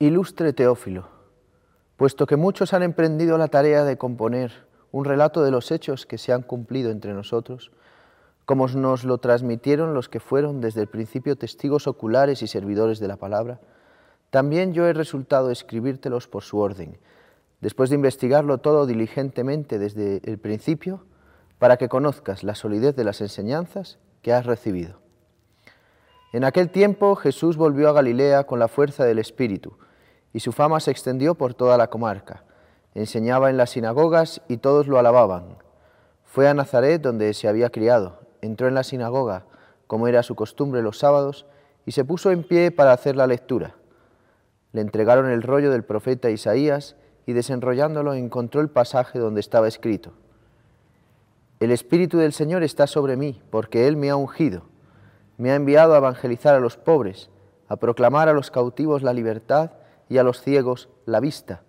Ilustre Teófilo, puesto que muchos han emprendido la tarea de componer un relato de los hechos que se han cumplido entre nosotros, como nos lo transmitieron los que fueron desde el principio testigos oculares y servidores de la palabra, también yo he resultado escribírtelos por su orden, después de investigarlo todo diligentemente desde el principio, para que conozcas la solidez de las enseñanzas que has recibido. En aquel tiempo Jesús volvió a Galilea con la fuerza del Espíritu, y su fama se extendió por toda la comarca. Enseñaba en las sinagogas y todos lo alababan. Fue a Nazaret, donde se había criado, entró en la sinagoga, como era su costumbre los sábados, y se puso en pie para hacer la lectura. Le entregaron el rollo del profeta Isaías, y desenrollándolo encontró el pasaje donde estaba escrito: «El Espíritu del Señor está sobre mí, porque Él me ha ungido, me ha enviado a evangelizar a los pobres, a proclamar a los cautivos la libertad y a los ciegos la vista,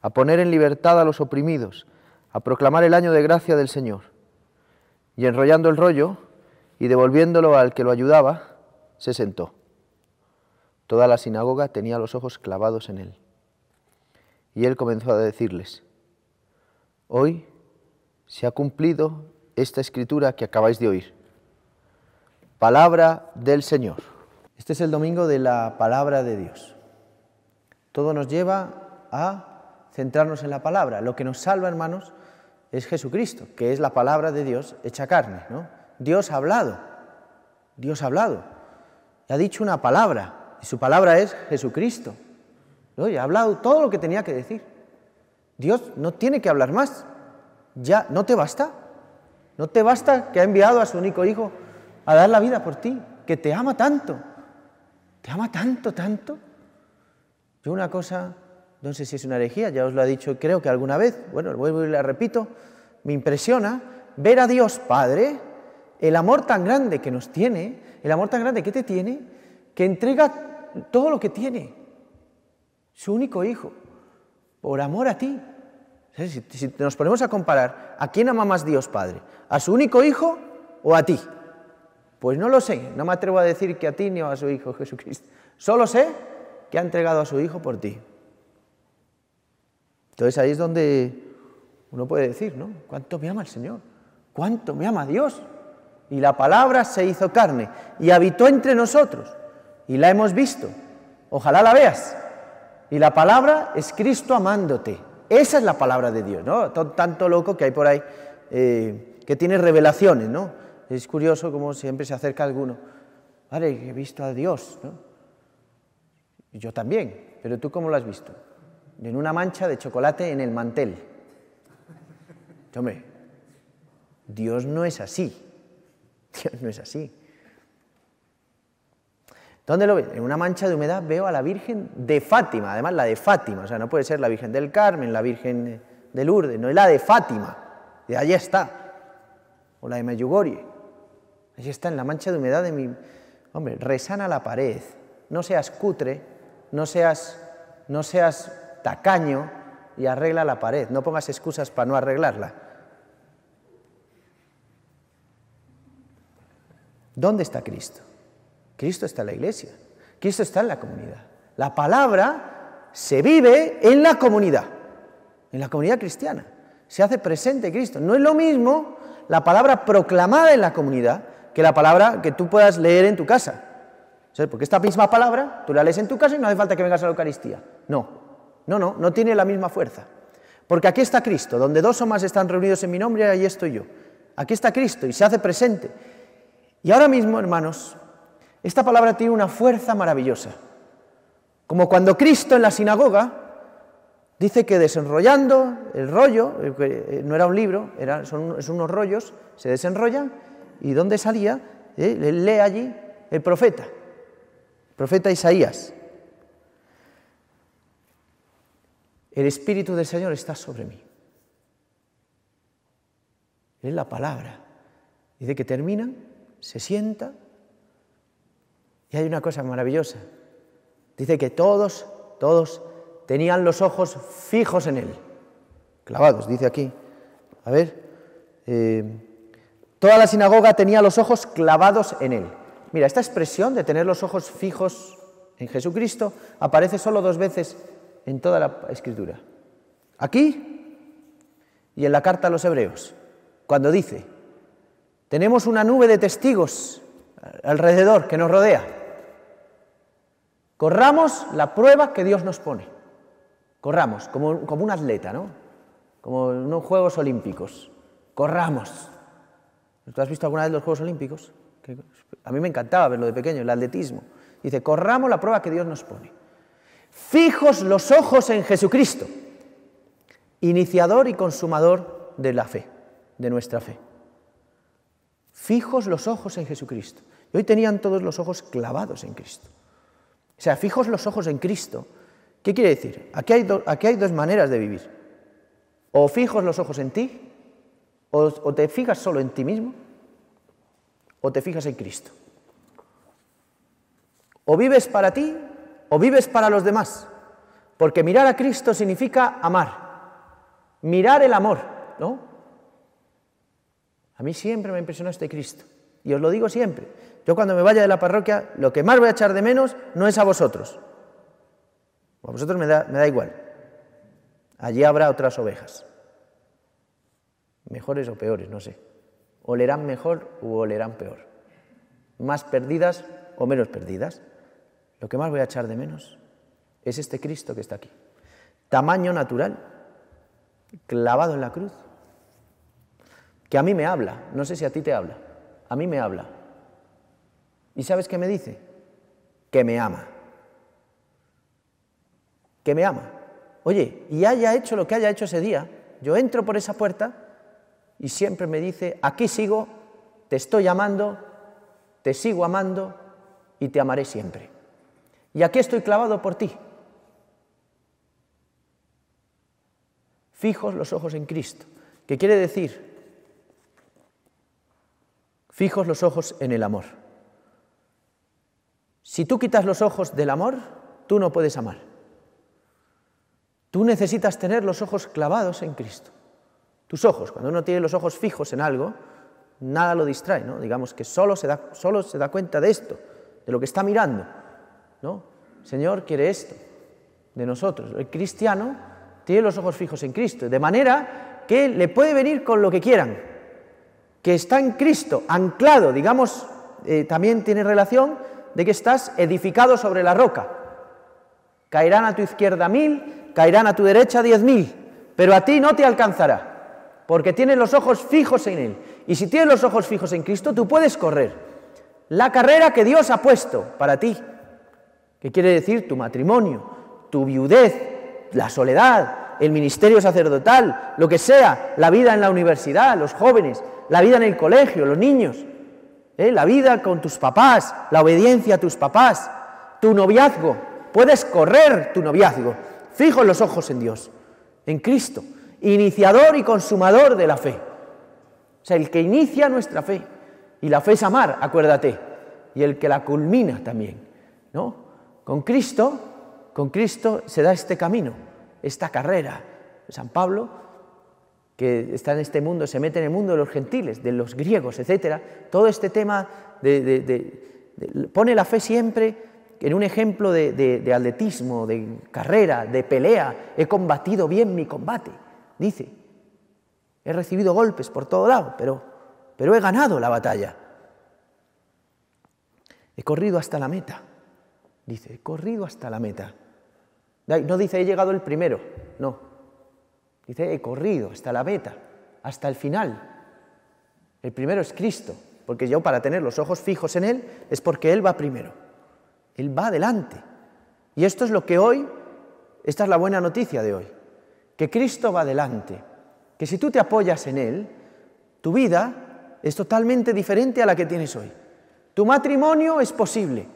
a poner en libertad a los oprimidos, a proclamar el año de gracia del Señor». Y enrollando el rollo y devolviéndolo al que lo ayudaba, se sentó. Toda la sinagoga tenía los ojos clavados en él. Y él comenzó a decirles: «Hoy se ha cumplido esta escritura que acabáis de oír». Palabra del Señor. Este es el domingo de la Palabra de Dios. Todo nos lleva a centrarnos en la palabra. Lo que nos salva, hermanos, es Jesucristo, que es la palabra de Dios hecha carne, ¿no? Dios ha hablado, Dios ha hablado. Y ha dicho una palabra, y su palabra es Jesucristo, ¿no? Y ha hablado todo lo que tenía que decir. Dios no tiene que hablar más. Ya, ¿no te basta? ¿No te basta que ha enviado a su único hijo a dar la vida por ti? Que te ama tanto. Te ama tanto, tanto. Yo una cosa, no sé si es una herejía, ya os lo he dicho creo que alguna vez, bueno, vuelvo y la repito, me impresiona ver a Dios Padre, el amor tan grande que nos tiene, el amor tan grande que te tiene, que entrega todo lo que tiene, su único hijo, por amor a ti. Si nos ponemos a comparar, ¿a quién ama más Dios Padre? ¿A su único hijo o a ti? Pues no lo sé, no me atrevo a decir que a ti ni a su hijo Jesucristo. Solo sé que ha entregado a su hijo por ti. Entonces ahí es donde uno puede decir, ¿no? ¿Cuánto me ama el Señor? ¿Cuánto me ama Dios? Y la palabra se hizo carne y habitó entre nosotros y la hemos visto. Ojalá la veas. Y la palabra es Cristo amándote. Esa es la palabra de Dios, ¿no? Tanto loco que hay por ahí que tiene revelaciones, ¿no? Es curioso como siempre se acerca alguno. Vale, he visto a Dios, ¿no? Yo también, pero ¿tú cómo lo has visto? En una mancha de chocolate en el mantel. Hombre, Dios no es así. Dios no es así. ¿Dónde lo ves? En una mancha de humedad veo a la Virgen de Fátima, además la de Fátima, o sea, no puede ser la Virgen del Carmen, la Virgen de Lourdes, no, es la de Fátima, de allá está, o la de Medjugorje, allí está en la mancha de humedad de mi... Hombre, resana la pared, no seas cutre, no seas tacaño y arregla la pared, no pongas excusas para no arreglarla. ¿Dónde está Cristo? Cristo está en la iglesia, Cristo está en la comunidad. La palabra se vive en la comunidad cristiana. Se hace presente Cristo. No es lo mismo la palabra proclamada en la comunidad que la palabra que tú puedas leer en tu casa. O sea, porque esta misma palabra tú la lees en tu casa y no hace falta que vengas a la Eucaristía. No tiene la misma fuerza. Porque aquí está Cristo, donde dos o más están reunidos en mi nombre, ahí estoy yo. Aquí está Cristo y se hace presente. Y ahora mismo, hermanos, esta palabra tiene una fuerza maravillosa, como cuando Cristo en la sinagoga dice que desenrollando el rollo, no era un libro, son unos rollos, se desenrollan, y ¿dónde salía? Lee allí el profeta Isaías. El Espíritu del Señor está sobre mí. Es la palabra. Dice que termina, se sienta. Y hay una cosa maravillosa. Dice que todos tenían los ojos fijos en él. Clavados, dice aquí. A ver. Toda la sinagoga tenía los ojos clavados en él. Mira, esta expresión de tener los ojos fijos En Jesucristo aparece solo dos veces en toda la Escritura. Aquí y en la carta a los Hebreos, cuando dice: tenemos una nube de testigos alrededor que nos rodea. Corramos la prueba que Dios nos pone. Corramos, como un atleta, ¿no? Como en unos Juegos Olímpicos. Corramos. ¿Tú has visto alguna vez los Juegos Olímpicos? A mí me encantaba verlo de pequeño, el atletismo. Dice, corramos la prueba que Dios nos pone. Fijos los ojos en Jesucristo, iniciador y consumador de la fe, de nuestra fe. Fijos los ojos en Jesucristo. Y hoy tenían todos los ojos clavados en Cristo. O sea, fijos los ojos en Cristo. ¿Qué quiere decir? Aquí hay dos maneras de vivir. O fijos los ojos en ti, o te fijas solo en ti mismo, o te fijas en Cristo. O vives para ti, o vives para los demás. Porque mirar a Cristo significa amar. Mirar el amor, ¿no? A mí siempre me impresionó este Cristo. Y os lo digo siempre. Yo cuando me vaya de la parroquia, lo que más voy a echar de menos no es a vosotros. A vosotros me da igual. Allí habrá otras ovejas. Mejores o peores, no sé. Olerán mejor u olerán peor. Más perdidas o menos perdidas. Lo que más voy a echar de menos es este Cristo que está aquí. Tamaño natural, clavado en la cruz. Que a mí me habla, no sé si a ti te habla, a mí me habla. ¿Y sabes qué me dice? Que me ama. Que me ama. Oye, y haya hecho lo que haya hecho ese día, yo entro por esa puerta y siempre me dice, aquí sigo, te estoy amando, te sigo amando y te amaré siempre. Y aquí estoy clavado por ti. Fijos los ojos en Cristo. ¿Qué quiere decir? Fijos los ojos en el amor. Si tú quitas los ojos del amor, tú no puedes amar. Tú necesitas tener los ojos clavados en Cristo. Tus ojos, cuando uno tiene los ojos fijos en algo, nada lo distrae, ¿no? Digamos que solo se da cuenta de esto, de lo que está mirando, ¿no? El Señor quiere esto de nosotros. El cristiano tiene los ojos fijos en Cristo, de manera que le puede venir con lo que quieran. Que está en Cristo, anclado, digamos, también tiene relación de que estás edificado sobre la roca. Caerán a tu izquierda 1000, caerán a tu derecha 10.000, pero a ti no te alcanzará, porque tienes los ojos fijos en Él. Y si tienes los ojos fijos en Cristo, tú puedes correr la carrera que Dios ha puesto para ti. ¿Qué quiere decir? Tu matrimonio, tu viudez, la soledad, el ministerio sacerdotal, lo que sea, la vida en la universidad, los jóvenes, la vida en el colegio, los niños, la vida con tus papás, la obediencia a tus papás, tu noviazgo. Puedes correr tu noviazgo. Fijo los ojos en Dios, en Cristo, iniciador y consumador de la fe. O sea, el que inicia nuestra fe. Y la fe es amar, acuérdate. Y el que la culmina también, ¿no? Con Cristo se da este camino, esta carrera. San Pablo, que está en este mundo, se mete en el mundo de los gentiles, de los griegos, etcétera. Todo este tema pone la fe siempre en un ejemplo de atletismo, de carrera, de pelea. He combatido bien mi combate, dice. He recibido golpes por todo lado, pero he ganado la batalla. He corrido hasta la meta, dice. He corrido hasta la meta. No dice, he llegado el primero, no. Dice, he corrido hasta la meta, hasta el final. El primero es Cristo, porque yo para tener los ojos fijos en Él es porque Él va primero. Él va adelante. Y esto es lo que hoy, esta es la buena noticia de hoy, que Cristo va adelante. Que si tú te apoyas en Él, tu vida es totalmente diferente a la que tienes hoy. Tu matrimonio es posible.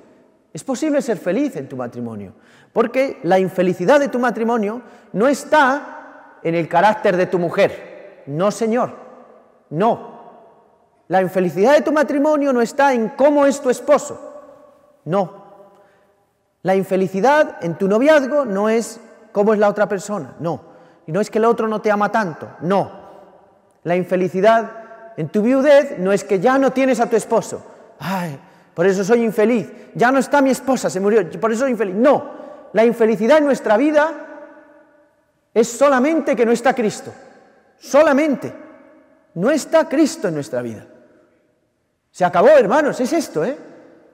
Es posible ser feliz en tu matrimonio, porque la infelicidad de tu matrimonio no está en el carácter de tu mujer. No, señor, no. La infelicidad de tu matrimonio no está en cómo es tu esposo. No. La infelicidad en tu noviazgo no es cómo es la otra persona. No. Y no es que el otro no te ama tanto. No. La infelicidad en tu viudez no es que ya no tienes a tu esposo. Ay, Por eso soy infeliz. Ya no está mi esposa, se murió, por eso soy infeliz. No, la infelicidad en nuestra vida es solamente que no está Cristo. Solamente. No está Cristo en nuestra vida. Se acabó, hermanos. Es esto, ¿eh?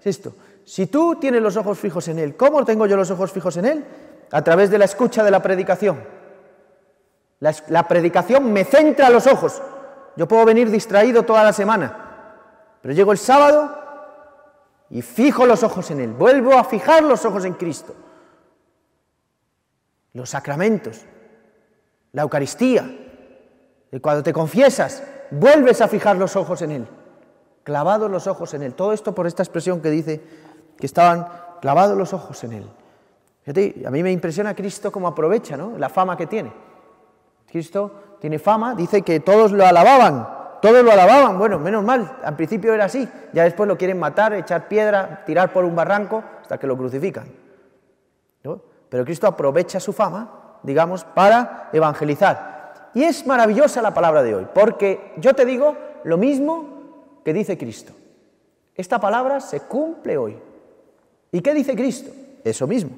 Es esto. Si tú tienes los ojos fijos en Él, ¿cómo tengo yo los ojos fijos en Él? A través de la escucha de la predicación. La predicación me centra los ojos. Yo puedo venir distraído toda la semana, pero llego el sábado y fijo los ojos en Él. Vuelvo a fijar los ojos en Cristo. Los sacramentos, la Eucaristía, y cuando te confiesas, vuelves a fijar los ojos en Él, clavados los ojos en Él. Todo esto por esta expresión que dice que estaban clavados los ojos en Él. Fíjate, a mí me impresiona Cristo cómo aprovecha, ¿no?, la fama que tiene. Cristo tiene fama, dice que todos lo alababan, todos lo alababan. Bueno, menos mal, al principio era así, ya después lo quieren matar, echar piedra, tirar por un barranco, hasta que lo crucifican, ¿no? Pero Cristo aprovecha su fama, digamos, para evangelizar. Y es maravillosa la palabra de hoy, porque yo te digo lo mismo que dice Cristo. Esta palabra se cumple hoy. ¿Y qué dice Cristo? Eso mismo.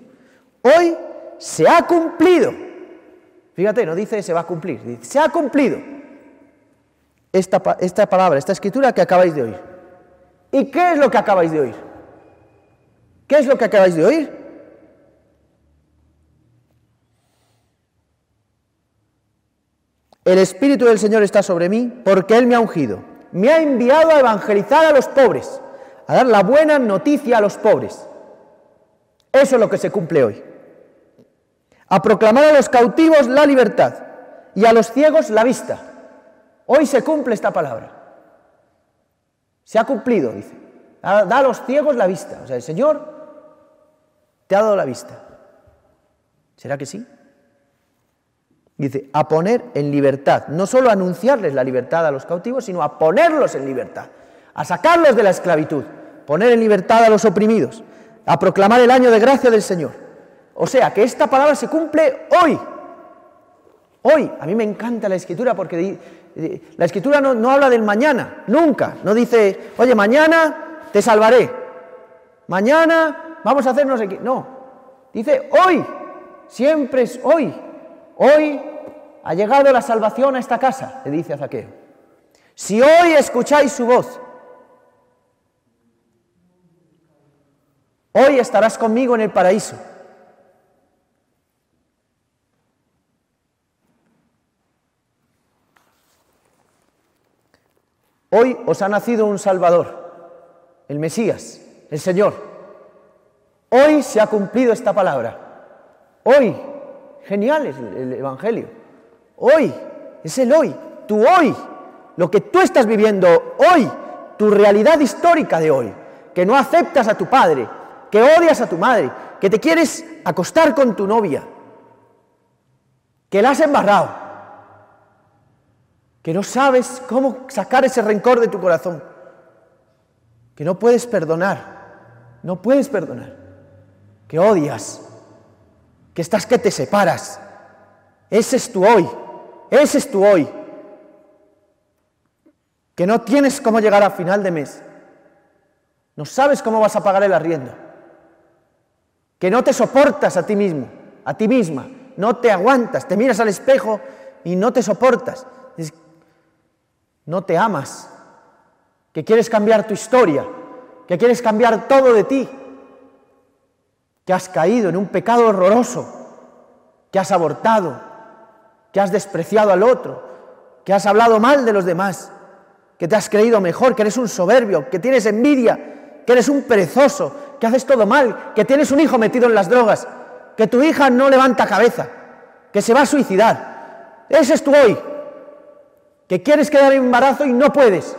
Hoy se ha cumplido. Fíjate, no dice se va a cumplir, dice se ha cumplido. Esta palabra, esta escritura que acabáis de oír. ¿Y qué es lo que acabáis de oír? ¿Qué es lo que acabáis de oír? El Espíritu del Señor está sobre mí, porque Él me ha ungido. Me ha enviado a evangelizar a los pobres, a dar la buena noticia a los pobres. Eso es lo que se cumple hoy. A proclamar a los cautivos la libertad y a los ciegos la vista. Hoy se cumple esta palabra. Se ha cumplido, dice. Da a los ciegos la vista. O sea, el Señor te ha dado la vista. ¿Será que sí? Dice, a poner en libertad, no solo anunciarles la libertad a los cautivos, sino a ponerlos en libertad, a sacarlos de la esclavitud, poner en libertad a los oprimidos, a proclamar el año de gracia del Señor. O sea, que esta palabra se cumple hoy. Hoy. A mí me encanta la Escritura, porque la Escritura no habla del mañana, nunca. No dice, oye, mañana te salvaré, mañana vamos a hacer no sé qué. No, dice hoy, siempre es hoy. Hoy ha llegado la salvación a esta casa, le dice a Zaqueo. Si hoy escucháis su voz, hoy estarás conmigo en el paraíso. Hoy os ha nacido un Salvador, el Mesías, el Señor. Hoy se ha cumplido esta palabra. Hoy. Genial es el Evangelio. Hoy, es el hoy, tu hoy, lo que tú estás viviendo hoy, tu realidad histórica de hoy, que no aceptas a tu padre, que odias a tu madre, que te quieres acostar con tu novia, que la has embarrado, que no sabes cómo sacar ese rencor de tu corazón, que no puedes perdonar, no puedes perdonar, que odias, que estás que te separas. Ese es tu hoy, ese es tu hoy. Que no tienes cómo llegar a final de mes. No sabes cómo vas a pagar el arriendo. Que no te soportas a ti mismo, a ti misma. No te aguantas, te miras al espejo y no te soportas. No te amas. Que quieres cambiar tu historia, que quieres cambiar todo de ti. Que has caído en un pecado horroroso, que has abortado, que has despreciado al otro, que has hablado mal de los demás, que te has creído mejor, que eres un soberbio, que tienes envidia, que eres un perezoso, que haces todo mal, que tienes un hijo metido en las drogas, que tu hija no levanta cabeza, que se va a suicidar. Ese es tu hoy, que quieres quedar en embarazo y no puedes,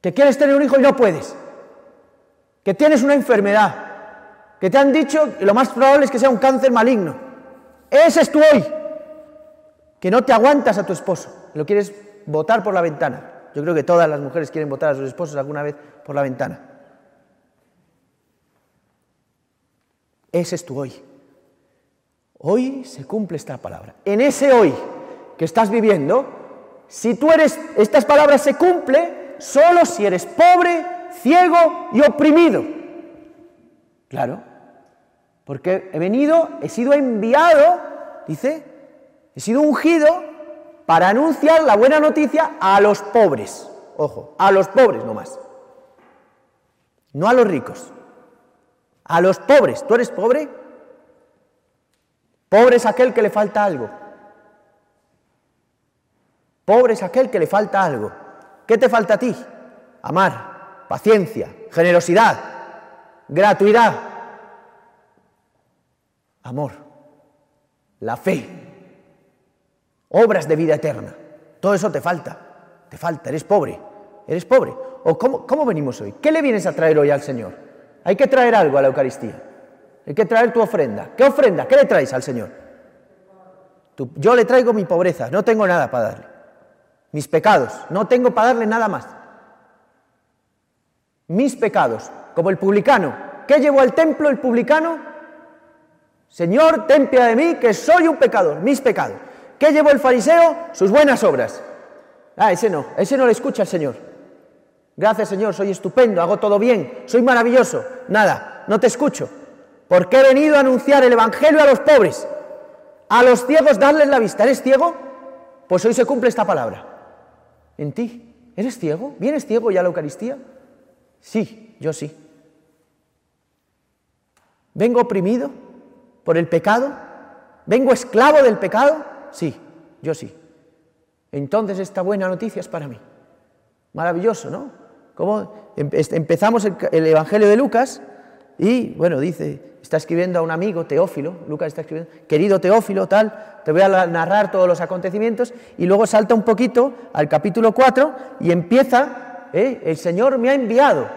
que quieres tener un hijo y no puedes, que tienes una enfermedad, que te han dicho, y lo más probable es que sea un cáncer maligno. Ese es tu hoy. Que no te aguantas a tu esposo, lo quieres botar por la ventana. Yo creo que todas las mujeres quieren botar a sus esposos alguna vez por la ventana. Ese es tu hoy. Hoy se cumple esta palabra. En ese hoy que estás viviendo, si tú eres, estas palabras se cumplen solo si eres pobre, ciego y oprimido. Claro, porque he venido, he sido enviado, dice, he sido ungido para anunciar la buena noticia a los pobres. Ojo, a los pobres nomás. No a los ricos. A los pobres. ¿Tú eres pobre? Pobre es aquel que le falta algo. Pobre es aquel que le falta algo. ¿Qué te falta a ti? Amar, paciencia, generosidad, gratuidad, amor, la fe, obras de vida eterna. Todo eso te falta, eres pobre, eres pobre. ¿O cómo venimos hoy? ¿Qué le vienes a traer hoy al Señor? Hay que traer algo a la Eucaristía. Hay que traer tu ofrenda. ¿Qué ofrenda? ¿Qué le traes al Señor? Yo le traigo mi pobreza, no tengo nada para darle. Mis pecados, no tengo para darle nada más. Mis pecados, como el publicano. ¿Qué llevó al templo el publicano? Señor, ten piedad de mí, que soy un pecador, mis pecados. ¿Qué llevó el fariseo? Sus buenas obras. Ah, ese no le escucha el Señor. Gracias, Señor, soy estupendo, hago todo bien, soy maravilloso. Nada, no te escucho. Porque he venido a anunciar el Evangelio a los pobres. A los ciegos darles la vista. ¿Eres ciego? Pues hoy se cumple esta palabra. En ti. ¿Eres ciego? ¿Vienes ciego ya a la Eucaristía? Sí, yo sí. ¿Vengo oprimido por el pecado? ¿Vengo esclavo del pecado? Sí, yo sí. Entonces esta buena noticia es para mí. Maravilloso, ¿no? Como empezamos el Evangelio de Lucas y, bueno, dice, está escribiendo a un amigo, Teófilo, Lucas está escribiendo, querido Teófilo, tal, te voy a narrar todos los acontecimientos, y luego salta un poquito al capítulo 4 y empieza... El Señor me ha enviado,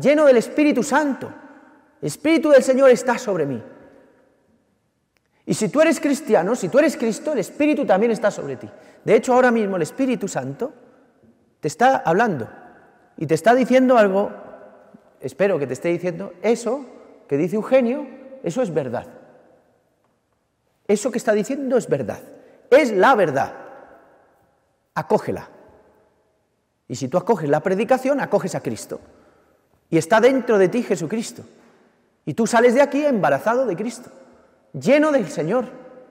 lleno del Espíritu Santo. El Espíritu del Señor está sobre mí. Y si tú eres cristiano, si tú eres Cristo, el Espíritu también está sobre ti. De hecho, ahora mismo el Espíritu Santo te está hablando y te está diciendo algo, espero que te esté diciendo, eso que dice Eugenio, eso es verdad. Eso que está diciendo es verdad. Es la verdad. Acógela. Y si tú acoges la predicación, acoges a Cristo. Y está dentro de ti Jesucristo. Y tú sales de aquí embarazado de Cristo. Lleno del Señor.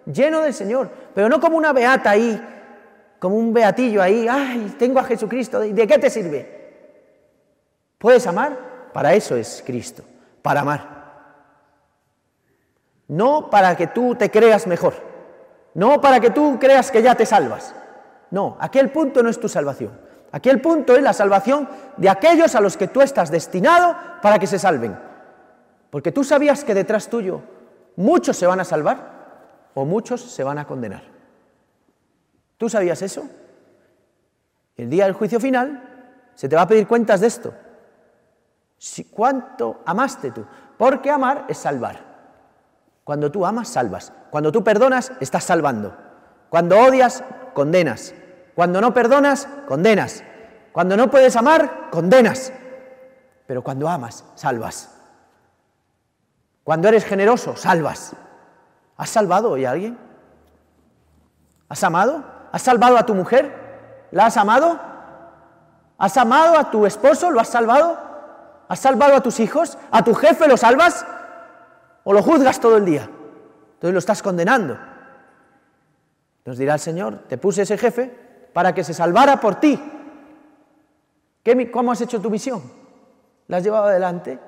Lleno del Señor. Pero no como una beata ahí, como un beatillo ahí. ¡Ay, tengo a Jesucristo! ¿De qué te sirve? ¿Puedes amar? Para eso es Cristo. Para amar. No para que tú te creas mejor. No para que tú creas que ya te salvas. No, aquel punto no es tu salvación. Aquí el punto es la salvación de aquellos a los que tú estás destinado para que se salven. Porque tú sabías que detrás tuyo muchos se van a salvar o muchos se van a condenar. ¿Tú sabías eso? El día del juicio final se te va a pedir cuentas de esto. ¿Cuánto amaste tú? Porque amar es salvar. Cuando tú amas, salvas. Cuando tú perdonas, estás salvando. Cuando odias, condenas. Cuando no perdonas, condenas. Cuando no puedes amar, condenas. Pero cuando amas, salvas. Cuando eres generoso, salvas. ¿Has salvado hoy a alguien? ¿Has amado? ¿Has salvado a tu mujer? ¿La has amado? ¿Has amado a tu esposo? ¿Lo has salvado? ¿Has salvado a tus hijos? ¿A tu jefe lo salvas? ¿O lo juzgas todo el día? Entonces lo estás condenando. Nos dirá el Señor, te puse ese jefe para que se salvara por ti. ¿Cómo has hecho tu misión? ¿La has llevado adelante?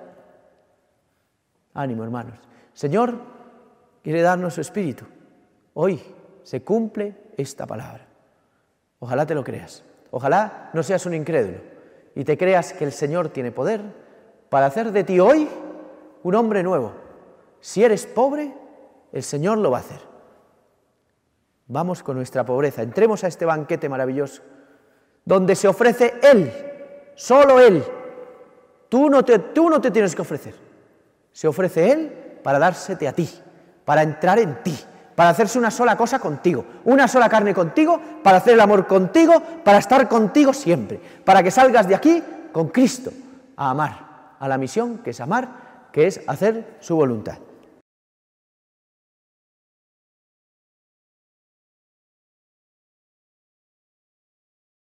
Ánimo, hermanos. Señor quiere darnos su Espíritu. Hoy se cumple esta palabra. Ojalá te lo creas. Ojalá no seas un incrédulo y te creas que el Señor tiene poder para hacer de ti hoy un hombre nuevo. Si eres pobre, el Señor lo va a hacer. Vamos con nuestra pobreza, entremos a este banquete maravilloso, donde se ofrece Él, solo Él. Tú no te tienes que ofrecer. Se ofrece Él para dársete a ti, para entrar en ti, para hacerse una sola cosa contigo, una sola carne contigo, para hacer el amor contigo, para estar contigo siempre, para que salgas de aquí con Cristo a amar, a la misión que es amar, que es hacer su voluntad.